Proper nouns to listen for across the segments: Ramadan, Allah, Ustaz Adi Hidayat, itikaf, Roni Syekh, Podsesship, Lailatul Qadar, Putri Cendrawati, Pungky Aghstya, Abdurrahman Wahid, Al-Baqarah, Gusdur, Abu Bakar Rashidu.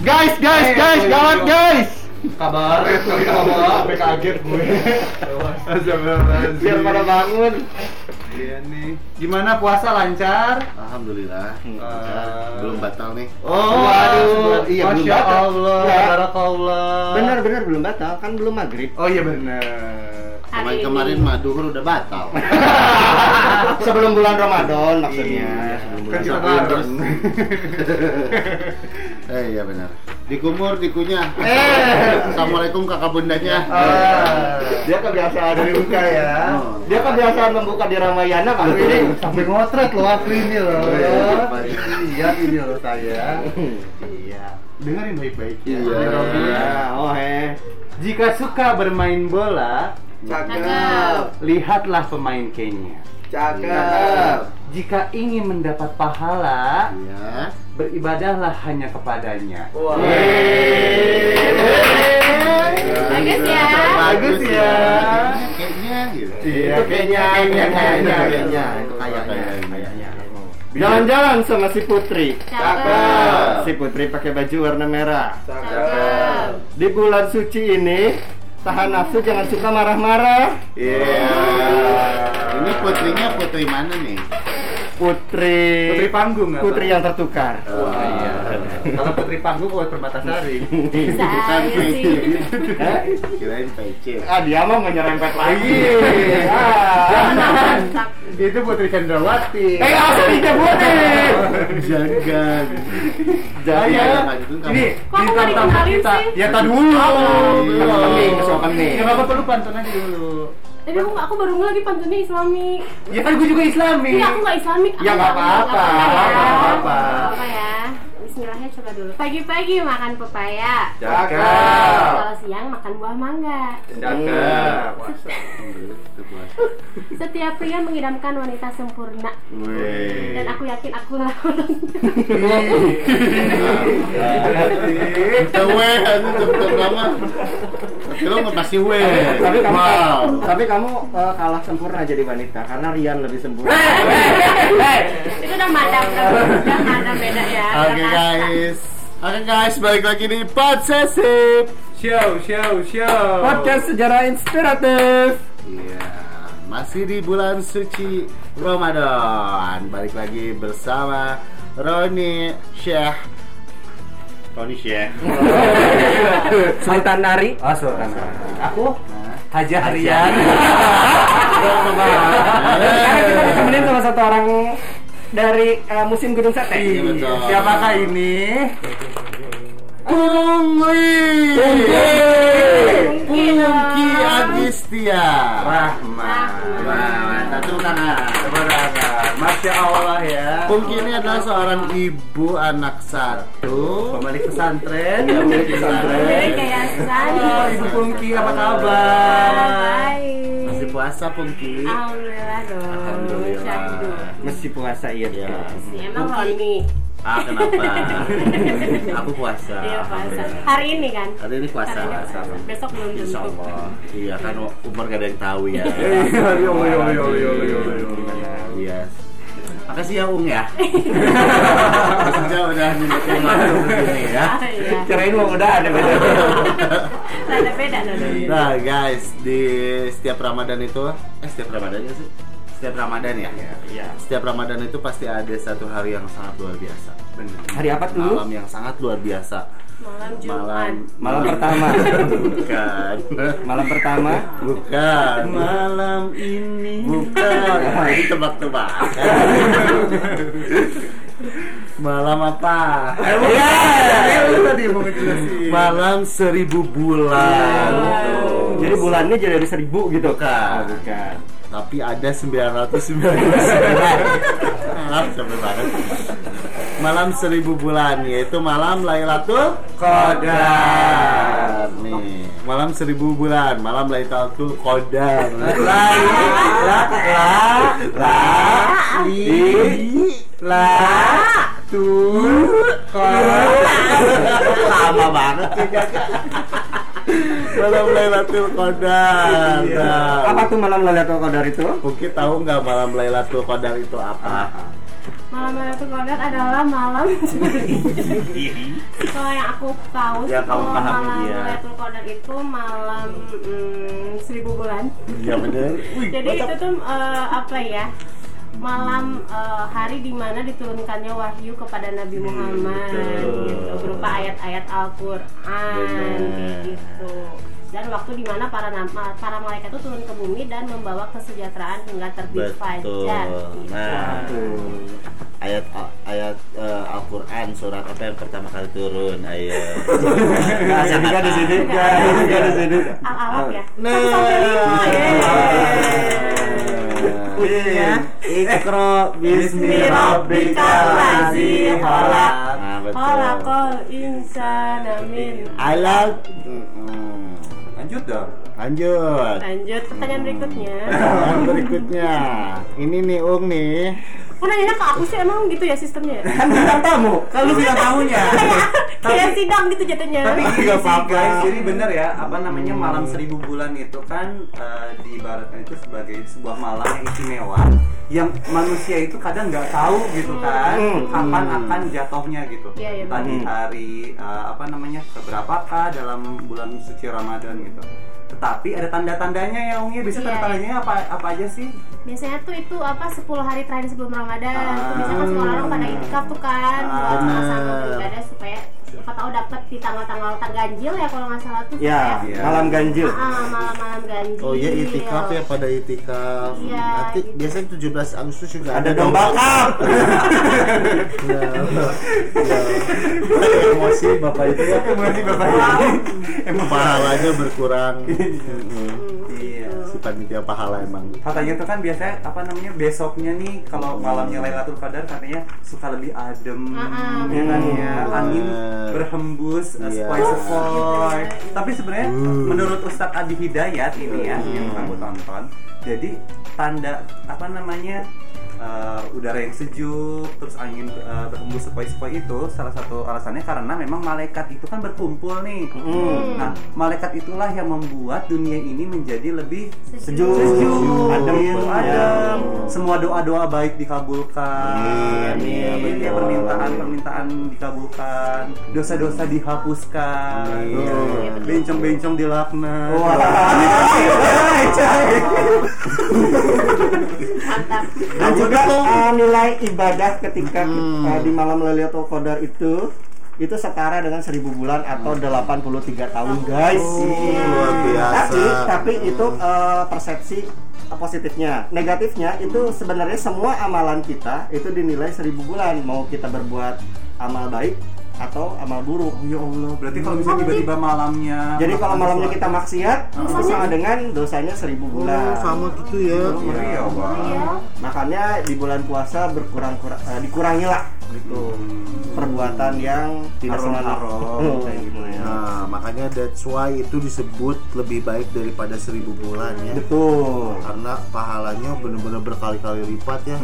Guys, kawan guys. Kabar, sampai kaget gue. Biar pada bangun. Iya nih. Gimana puasa lancar? Alhamdulillah. Belum batal nih. Oh, aduh. Iya, Masya Allah. Barakallah. Benar-benar belum batal, kan belum maghrib. Oh iya benar. Kemarin Maduhur udah batal. Sebelum bulan Ramadan maksudnya. Iya, kecil terus. Iya benar. Dikumur, dikunyah. Assalamualaikum kakak bundanya. Dia kebiasaan dari buka ya. Dia kebiasaan membuka di Ramayana kan ini sampai ngotret loh aku ini loh. Iya ini loh saya. Iya. Dengerin baik-baik ya. Iya. Oh he. Jika suka bermain bola, cakep. Lihatlah pemain Kenya. Cakep. Jika ingin mendapat pahala, ya, beribadahlah hanya kepadanya. Wow. Bagus ya. Bagus ya. Kenya gitu. Iya, Kenya. Kayaknya. Jalan-jalan sama si Putri. Cakep. Si Putri pakai baju warna merah. Cakep. Di bulan suci ini tahan nafsu, jangan suka marah-marah. Iya. Yeah. Ini putrinya putri mana nih? Putri panggung apa? Putri yang tertukar. Oh iya. Kalau putri panggung buat Permatasari. Bisa. Kirain PC. Ah, dia mah menyerempet lagi. Itu Putri Cendrawati. Apa disebutin? Jangan. Jangan. Ini tentang kita. Ya tahu dulu. Penting. Kenapa perlu pantun aja dulu? Tapi aku baru mulai di pantunnya Islami. Ya kan gue juga Islami. Iya, aku nggak Islami. Ya nggak apa-apa. Apa ya? Bismillahnya coba dulu. Pagi-pagi makan pepaya. Cakep. Kalau siang makan buah mangga. Cakep. Setiap pria mengidamkan wanita sempurna. Dan aku yakin aku lah. Lo pasti we. Tapi kamu kalah sempurna jadi wanita karena Rian lebih sempurna. Itu udah madam. Udah madam beda ya. Oke guys, balik lagi di Podsesship. Show. Podcast sejarah inspiratif. Iya, masih di bulan suci Ramadan. Balik lagi bersama Roni Syekh. Sultan Nari. Oh, Sultan Nari. Aku Haji Harian. Sekarang kita ditemenin sama satu orang dari musim Gedung Sate. Siapakah ini? Pungky Aghstya. Rahmat. Satu tangan. Masya Allah ya. Pungky ini adalah seorang ibu anak satu pemilik pesantren. Ibu Pungky apa kabar? Baik. Masih puasa Pungky? Alhamdulillah dong. Masih puasa iya. Emang kalau ini. Kenapa? Aku puasa. Iya, puasa. Hari ini puasa. Besok belum tentu. Insyaallah. Iya kan umur gak ada yang tahu ya. Iya. Makasih ya Sejauh udah ini ya. Kirain uang udah ada beda. Nah guys, di setiap Ramadan ya? Iya. Setiap Ramadan itu pasti ada satu hari yang sangat luar biasa. Benar. Hari apa tuh? Malam yang sangat luar biasa. Malam pertama bukan malam ini bukan. Ini tebak-tebakan. Malam apa? Malam 1000 bulan. Oh. Jadi bulannya jadi dari 1000 gitu kan? Bukan. Tapi ada 999. Maaf, sampai banget. Malam 1000 bulan, yaitu malam Lailatul Qadar. Nih, malam 1000 bulan, malam Lailatul Qadar. Lailatul Qadar. Lama banget sih, Kakak. Malam Lailatul Qadar. Apa tuh malam Lailatul Qadar itu? Mungkin tahu nggak malam Lailatul Qadar itu apa? malam Lailatul Qadar adalah malam kalau yang aku tahu ya, kalau malam Lailatul Qadar itu malam 1000 bulan. Iya benar. Jadi itu tuh malam hari di mana diturunkannya wahyu kepada Nabi Muhammad gitu, berupa ayat-ayat Al-Qur'an gitu. Dan waktu di mana para malaikat itu turun ke bumi dan membawa kesejahteraan hingga terbit fajar. Gitu. Nah, ayat Al-Qur'an surat apa yang pertama kali turun? Ayat. Nah, saya di sini. Al-Alaq ya. Iqra bismi rabbikal ladzi khalaq. Khalaqal insana min 'alaq. Lanjut dong. Lanjut pertanyaan berikutnya. Ini nih nih. Oh, nanya ke aku sih emang gitu ya sistemnya ya? Kan bilang tamu, kalau bilang tamunya kayak sidang gitu jatuhnya. Tapi gak apa-apa. Jadi bener ya, apa namanya malam 1000 bulan itu kan diibaratkan itu sebagai sebuah malam yang istimewa, yang manusia itu kadang gak tahu gitu kan kapan akan jatuhnya gitu. Entah di hari keberapakah dalam bulan suci Ramadan gitu. Tetapi ada tanda-tandanya ya, Umi. Bisa tanda-tandanya apa aja sih? Biasanya tuh itu 10 hari terakhir sebelum Ramadan. Itu bisa kan semua orang pada itikaf tuh kan, buat sama-sama beribadah supaya siapa tahu dapat di tanggal-tanggal ganjil ya kalau nggak salah tuh. Iya. Malam ganjil. Malam ganjil. Oh iya, itikaf ya, pada itikaf. Iya. Nanti gitu. Biasanya 17 Agustus juga ada domba. Emosi Bapak itu ya. Emang pahalanya berkurang. Iya. Si panitia pahala emang. Katanya tuh kan biasanya besoknya nih kalau malamnya Lailatul Qadar katanya suka lebih adem, ya kan ya, angin berhembus, sepoi-sepoi. Tapi sebenarnya menurut Ustaz Adi Hidayat ini ya yang aku tonton, jadi tanda udara yang sejuk, terus angin berhembus sepoi-sepoi itu salah satu alasannya karena memang malaikat itu kan berkumpul nih. Nah, malaikat itulah yang membuat dunia ini menjadi lebih sejuk. Adem. Semua doa-doa baik dikabulkan. Amin. Ya, permintaan dikabulkan, dosa-dosa dihapuskan. Bencong-bencong dilaknat. Wah. Mantap. Dan juga nilai ibadah ketika di malam Lailatul Qadar itu setara dengan 1000 bulan atau 83 tahun guys. Tapi itu persepsi positifnya. Negatifnya itu sebenarnya semua amalan kita itu dinilai 1000 bulan, mau kita berbuat amal baik atau amal buruk. Ya Allah, berarti kalau bisa tiba-tiba malamnya. Jadi kalau malamnya kita maksiat sama dengan dosanya 1000 bulan. Sama gitu ya. Ya Allah. Makanya di bulan puasa dikurangilah gitu. Perbuatan yang tidak senonoh kayak gitu ya. Nah, makanya that's why itu disebut lebih baik daripada 1000 bulan ya. Betul. Karena pahalanya benar-benar berkali-kali lipat ya.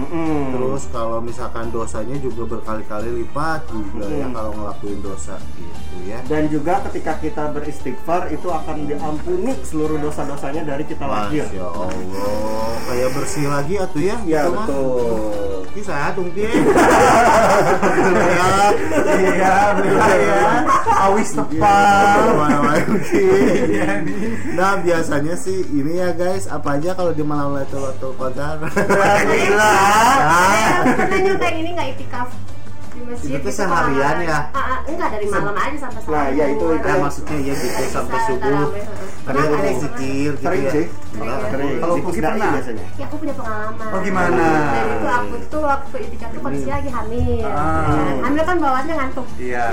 Terus kalau misalkan dosanya juga berkali-kali lipat juga ya kalau lakuin dosa gitu ya. Dan juga ketika kita beristighfar itu akan diampuni seluruh dosa-dosanya dari kita lahir. Ya Allah, kayak bersih lagi atuh ya. Ya betul. Kisah tungki. Iya. Awis tepat. Nah, biasanya sih ini ya guys, apa aja kalau di malam Lailatul Qadar. Alhamdulillah. Pernah nyobain ini enggak itikaf? Itu seharian ya? Enggak, dari malam aja sampai sore. Nah, ya itu maksudnya ya gitu sampai subuh. Kadang ada zikir gitu ya. Kalau Pungky pernah biasanya. Ya aku punya pengalaman. Oh gimana? Dan itu aku tuh waktu itikaf tuh kondisinya lagi hamil. Hamil kan bawaannya ngantuk. Iya.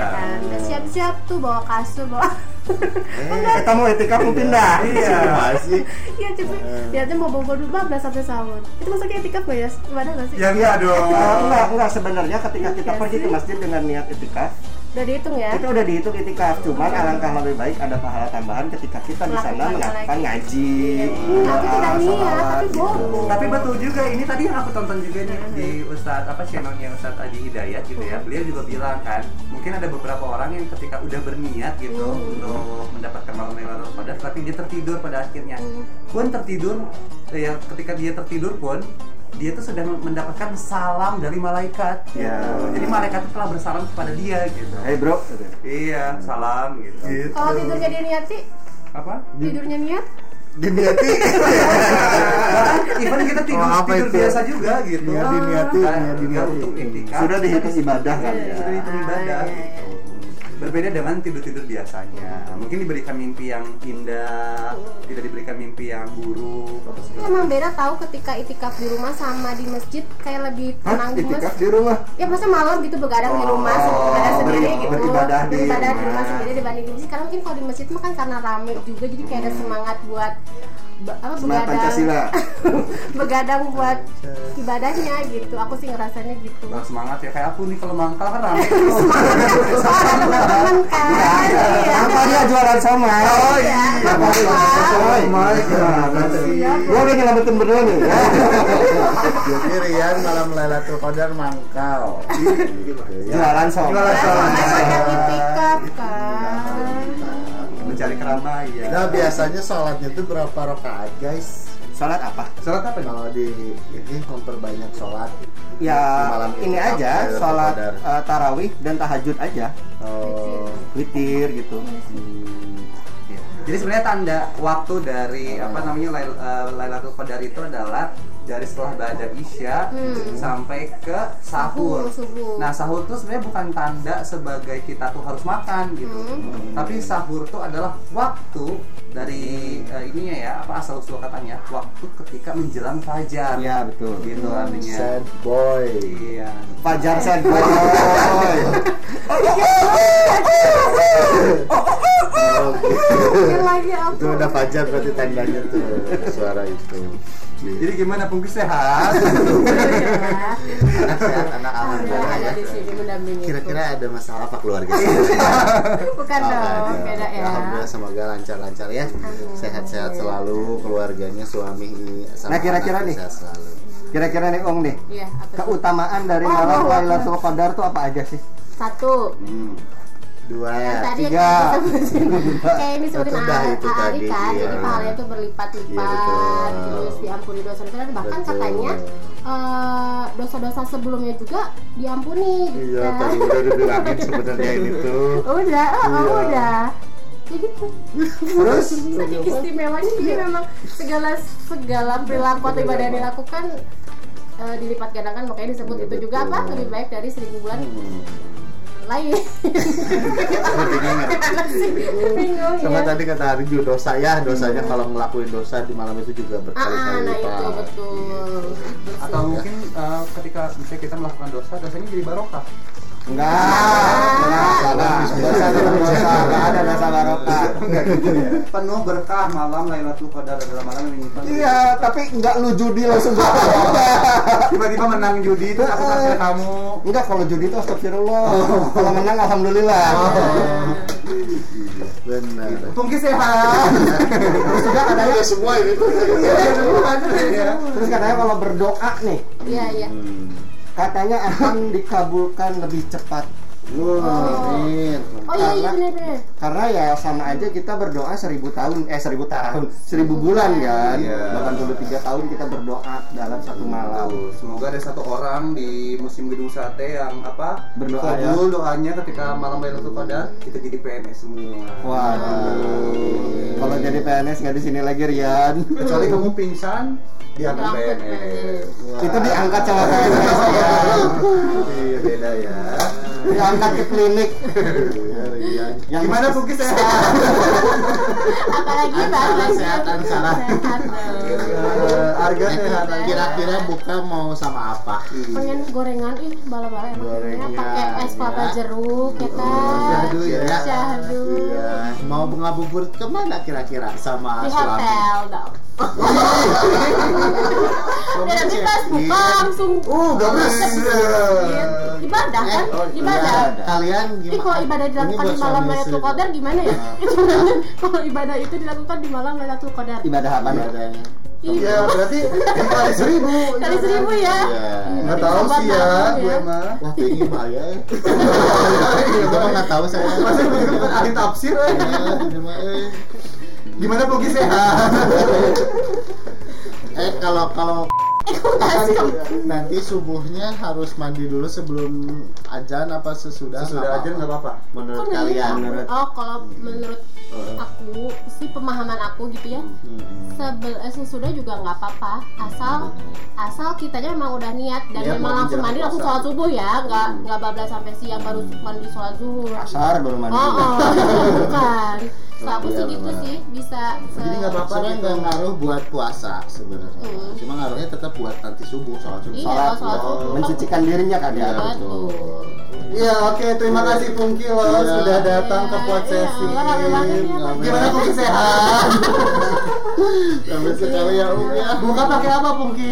Udah siap-siap tuh bawa kasur, bawa kita mau itikaf mau pindah. Iya. Masih. Iya coba. Lihatnya mau bobo dulu bablas sampai sahur. Itu masuknya itikaf enggak ya? Ibadah enggak sih? Ya iya dong. Enggak sebenarnya ketika kita pergi ke masjid dengan niat itikaf. Udah dihitung ya? Kita udah dihitung itikaf, cuman alangkah lebih baik ada pahala tambahan ketika kita di sana melakukan ngaji. Tapi betul juga, ini tadi yang aku tonton juga nih di Ustadz channelnya Ustadz Adi Hidayat gitu ya. Beliau juga bilang kan, mungkin ada beberapa orang yang ketika udah berniat gitu untuk mendapatkan malam Lailatul Qadar, tapi dia tertidur pada akhirnya. Pun tertidur, ya ketika dia tertidur pun dia tuh sedang mendapatkan salam dari malaikat. Ya. Gitu. Jadi malaikat itu telah bersalam kepada dia gitu. Hey bro. Iya, salam gitu. Gitu. Kalau tidurnya diniati? Apa? Tidurnya niat? Diniati. Even kita tidur biasa juga gitu. Ya, diniati, untuk indikasi. Sudah dihitung ibadah kan ya. Sudah dihitung ibadah. Berbeda dengan tidur-tidur biasanya. Mungkin diberikan mimpi yang indah, tidak diberikan mimpi yang buruk. Emang beda tahu ketika itikaf di rumah sama di masjid, kayak lebih tenang di masjid. Itikaf di rumah? Ya masa malam gitu begadang di rumah, beribadah sendiri gitu. Beribadah di rumah sendiri dibanding di masjid. Karena mungkin kalau di masjid mah kan karena rame juga, jadi kayak ada semangat buat semangat Pancasila. Begadang buat ibadahnya gitu. Aku sih ngerasanya gitu. Nah, semangat ya kayak aku nih kalau mangkal kan rame. Semangat. Apa dia jualan sama? Oh iya. Gue udah nyelamatin berdua nih. Jadi Rian malam Lailatul Qadar mangkal. Jualan sama. Mencari keramaian. Nah biasanya sholatnya tuh berapa rakaat guys? Sholat apa? Sholat apa nih? Kalau di ini memperbanyak sholat. Ya ini aja sholat tarawih dan tahajud aja. Oh, witir gitu. Ya. Jadi sebenarnya tanda waktu dari Lailatul Qadar itu adalah dari setelah ba'da isya sampai ke sahur. Nah, sahur tuh sebenarnya bukan tanda sebagai kita tuh harus makan gitu. Tapi sahur tuh adalah waktu dari ininya ya, apa asal-usul katanya, waktu ketika menjelang fajar. Iya, betul. Gitu artinya. Sad boy. Iya. Fajar sad boy. Itu udah fajar berarti tandanya tuh suara itu. Jadi gimana Pungky, sehat? Sehat anak alhamdulillah ya. Kira-kira ada masalah apa keluarga? Bukan dong, beda ya. Alhamdulillah semoga lancar-lancar ya. Sehat-sehat selalu keluarganya, suami sama. Nah kira-kira nih, kira-kira nih Ong nih, keutamaan dari malam Lailatul Qadar tuh apa aja sih? 1 2 3 kayak ini sebutin hari kan, jadi pahalanya itu berlipat-lipat, terus diampuni dosa-dosa, bahkan katanya dosa-dosa sebelumnya juga diampuni. Iya, tadi udah dibilangin sebenarnya ini tuh. Udah. Jadi terus saking istimewanya dia memang segala perilaku atau ibadah yang dilakukan dilipat gandakan, makanya disebut itu juga apa lebih baik dari 1000 bulan. Lain. Bingung. Sama tadi kata Arju, dosa ya, dosanya kalau ngelakuin dosa di malam itu juga berkali-kali lipat. Nah itu betul. Atau mungkin ketika misalnya kita melakukan dosa, dosanya jadi barokah. Enggak ada dosa barokah. Penuh berkah malam Lailatul Qadar adalah malam yang menyimpan. Iya, tapi enggak lu judi langsung tiba-tiba menang judi itu aku kasih kamu. Enggak, kalau judi itu astagfirullah. Kalau menang alhamdulillah. Benar. Pungky sehat. Sudah katanya semua itu. Terus katanya kalau berdoa nih. Iya. Katanya akan dikabulkan lebih cepat. Iya, karena ya sama aja kita berdoa 1000 bulan kan, 83 tahun kita berdoa dalam satu malam. Semoga ada satu orang di musim gedung sate yang apa berdoa dulu doanya ketika malam Lailatul Qadar, kita jadi PNS semua. Kalau jadi PNS nggak di sini lagi Rian, kecuali kamu pingsan diangkat PNS. Itu diangkat sama PNS ya. Iya beda ya. Diangkat ke klinik. Iya. Gimana Pungky sehat? Apalagi bahasa kesehatan salah. Harga sehat. Kira-kira buka mau sama apa? Pengen gorengan ih bala-bala emang pakai es kelapa jeruk kita. Syahdu ya. Syahdu. Mau ngabuburit kemana kira-kira sama suami? Di hotel dong. Nanti pas buka langsung ibadah kan? Ibadah. Kalian gimana? Kalau ibadah dilakukan di malam Lailatul Qadar gimana ya? Kalau ibadah itu dilakukan di malam Lailatul Qadar. Ibadah apa ibadahnya? Iya berarti kali seribu ya. Nggak tahu sih ya, gue mah. Wah tinggi mah ya. Gue mah nggak tahu saya. Masih bukan ahli tafsir. Gimana Pungky sehat? Kalau Nanti subuhnya harus mandi dulu sebelum azan apa sesudah azan nggak apa-apa menurut kalian? Oh, kalau menurut aku sih, pemahaman aku gitu ya, sesudah juga nggak apa-apa, asal kitanya memang udah niat dan memang langsung mandi, langsung sholat subuh ya, nggak bablas sampai siang baru mandi sholat zuhur, asar baru mandi. Bukan, kalau aku sih gitu sih, bisa. Jadi nggak apa-apa, nggak ngaruh buat puasa sebenarnya, cuma ngaruhnya tetap buat nanti subuh, sholat subuh. Mencucikan dirinya kan ya. Iya, oke, terima kasih Pungky loh sudah datang ke Podsesship. Gimana Pungky, sehat? Sampai sekali ya Umya. Buka pakai apa Pungky?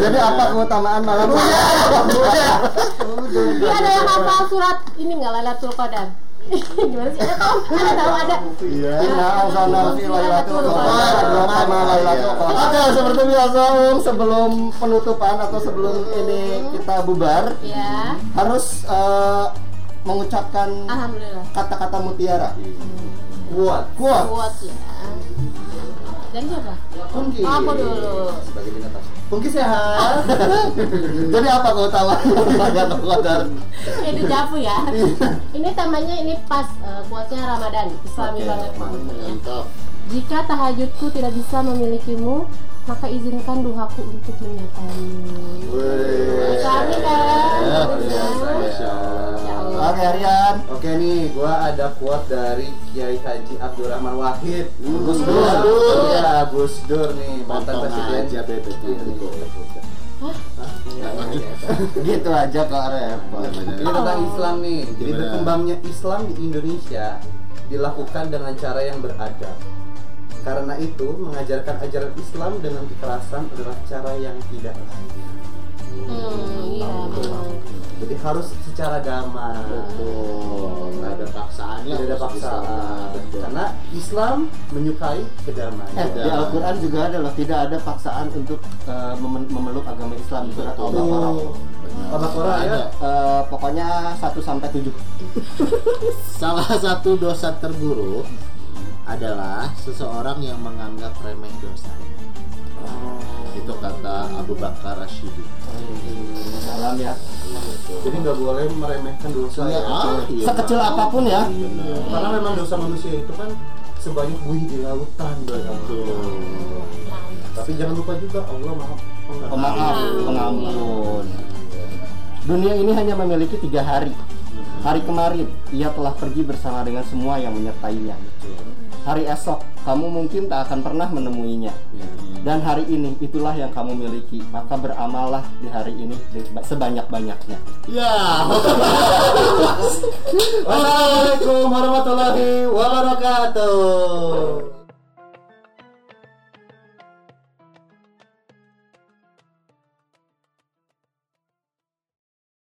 Jadi apa keutamaan malam? Udah. Ada yang hafal surat ini nggak, Lailatul Qadar? Gimana sih? Ada. Oke, seperti biasa, sebelum penutupan atau sebelum ini kita bubar, harus mengucapkan kata-kata mutiara. Kuat. Jadi apa? Pungky. Apa dulu? Sebagai binatang. Pungky sehat. Jadi apa kalau tahu? Agak terkotor. Ini javu ya. Ini tamanya ini pas kuatnya Ramadan. Islami banget. Mantap. Jika tahajudku tidak bisa memilikimu, maka izinkan duhaku untuk menyatamu. Kami kan. Oke Aryan. Oke nih, gua ada quote dari Kiai Haji Abdurrahman Wahid. Gusdur. Ya, Gusdur nih, mantan presiden JBP. Gitu aja kok Aryan. Ini tentang Islam nih. Jadi berkembangnya Islam di Indonesia dilakukan dengan cara yang beradab. Karena itu, mengajarkan ajaran Islam dengan kekerasan adalah cara yang tidak layak. Jadi harus secara damai. Betul. Nggak ada paksaannya. Tidak ada paksaan. Karena Islam menyukai kedamaian. Di Al-Quran juga ada loh, tidak ada paksaan untuk memeluk agama Islam di surat Al-Baqarah. Al-Baqarah ya. Pokoknya 1-7. Salah satu dosa terburuk adalah seseorang yang menganggap remeh dosanya. Itu kata Abu Bakar Rashidu. Salam ya. Jadi nggak boleh meremehkan dosa ya. Sekecil apapun ya. Karena memang dosa manusia itu kan sebanyak buih di lautan. Tapi jangan lupa juga Allah Maha Pengampun. Dunia ini hanya memiliki 3 hari. Hari kemarin ia telah pergi bersama dengan semua yang menyertainya. Hari esok kamu mungkin tak akan pernah menemuinya. Dan hari ini itulah yang kamu miliki, maka beramallah di hari ini sebanyak-banyaknya. Ya. Assalamualaikum warahmatullahi wabarakatuh.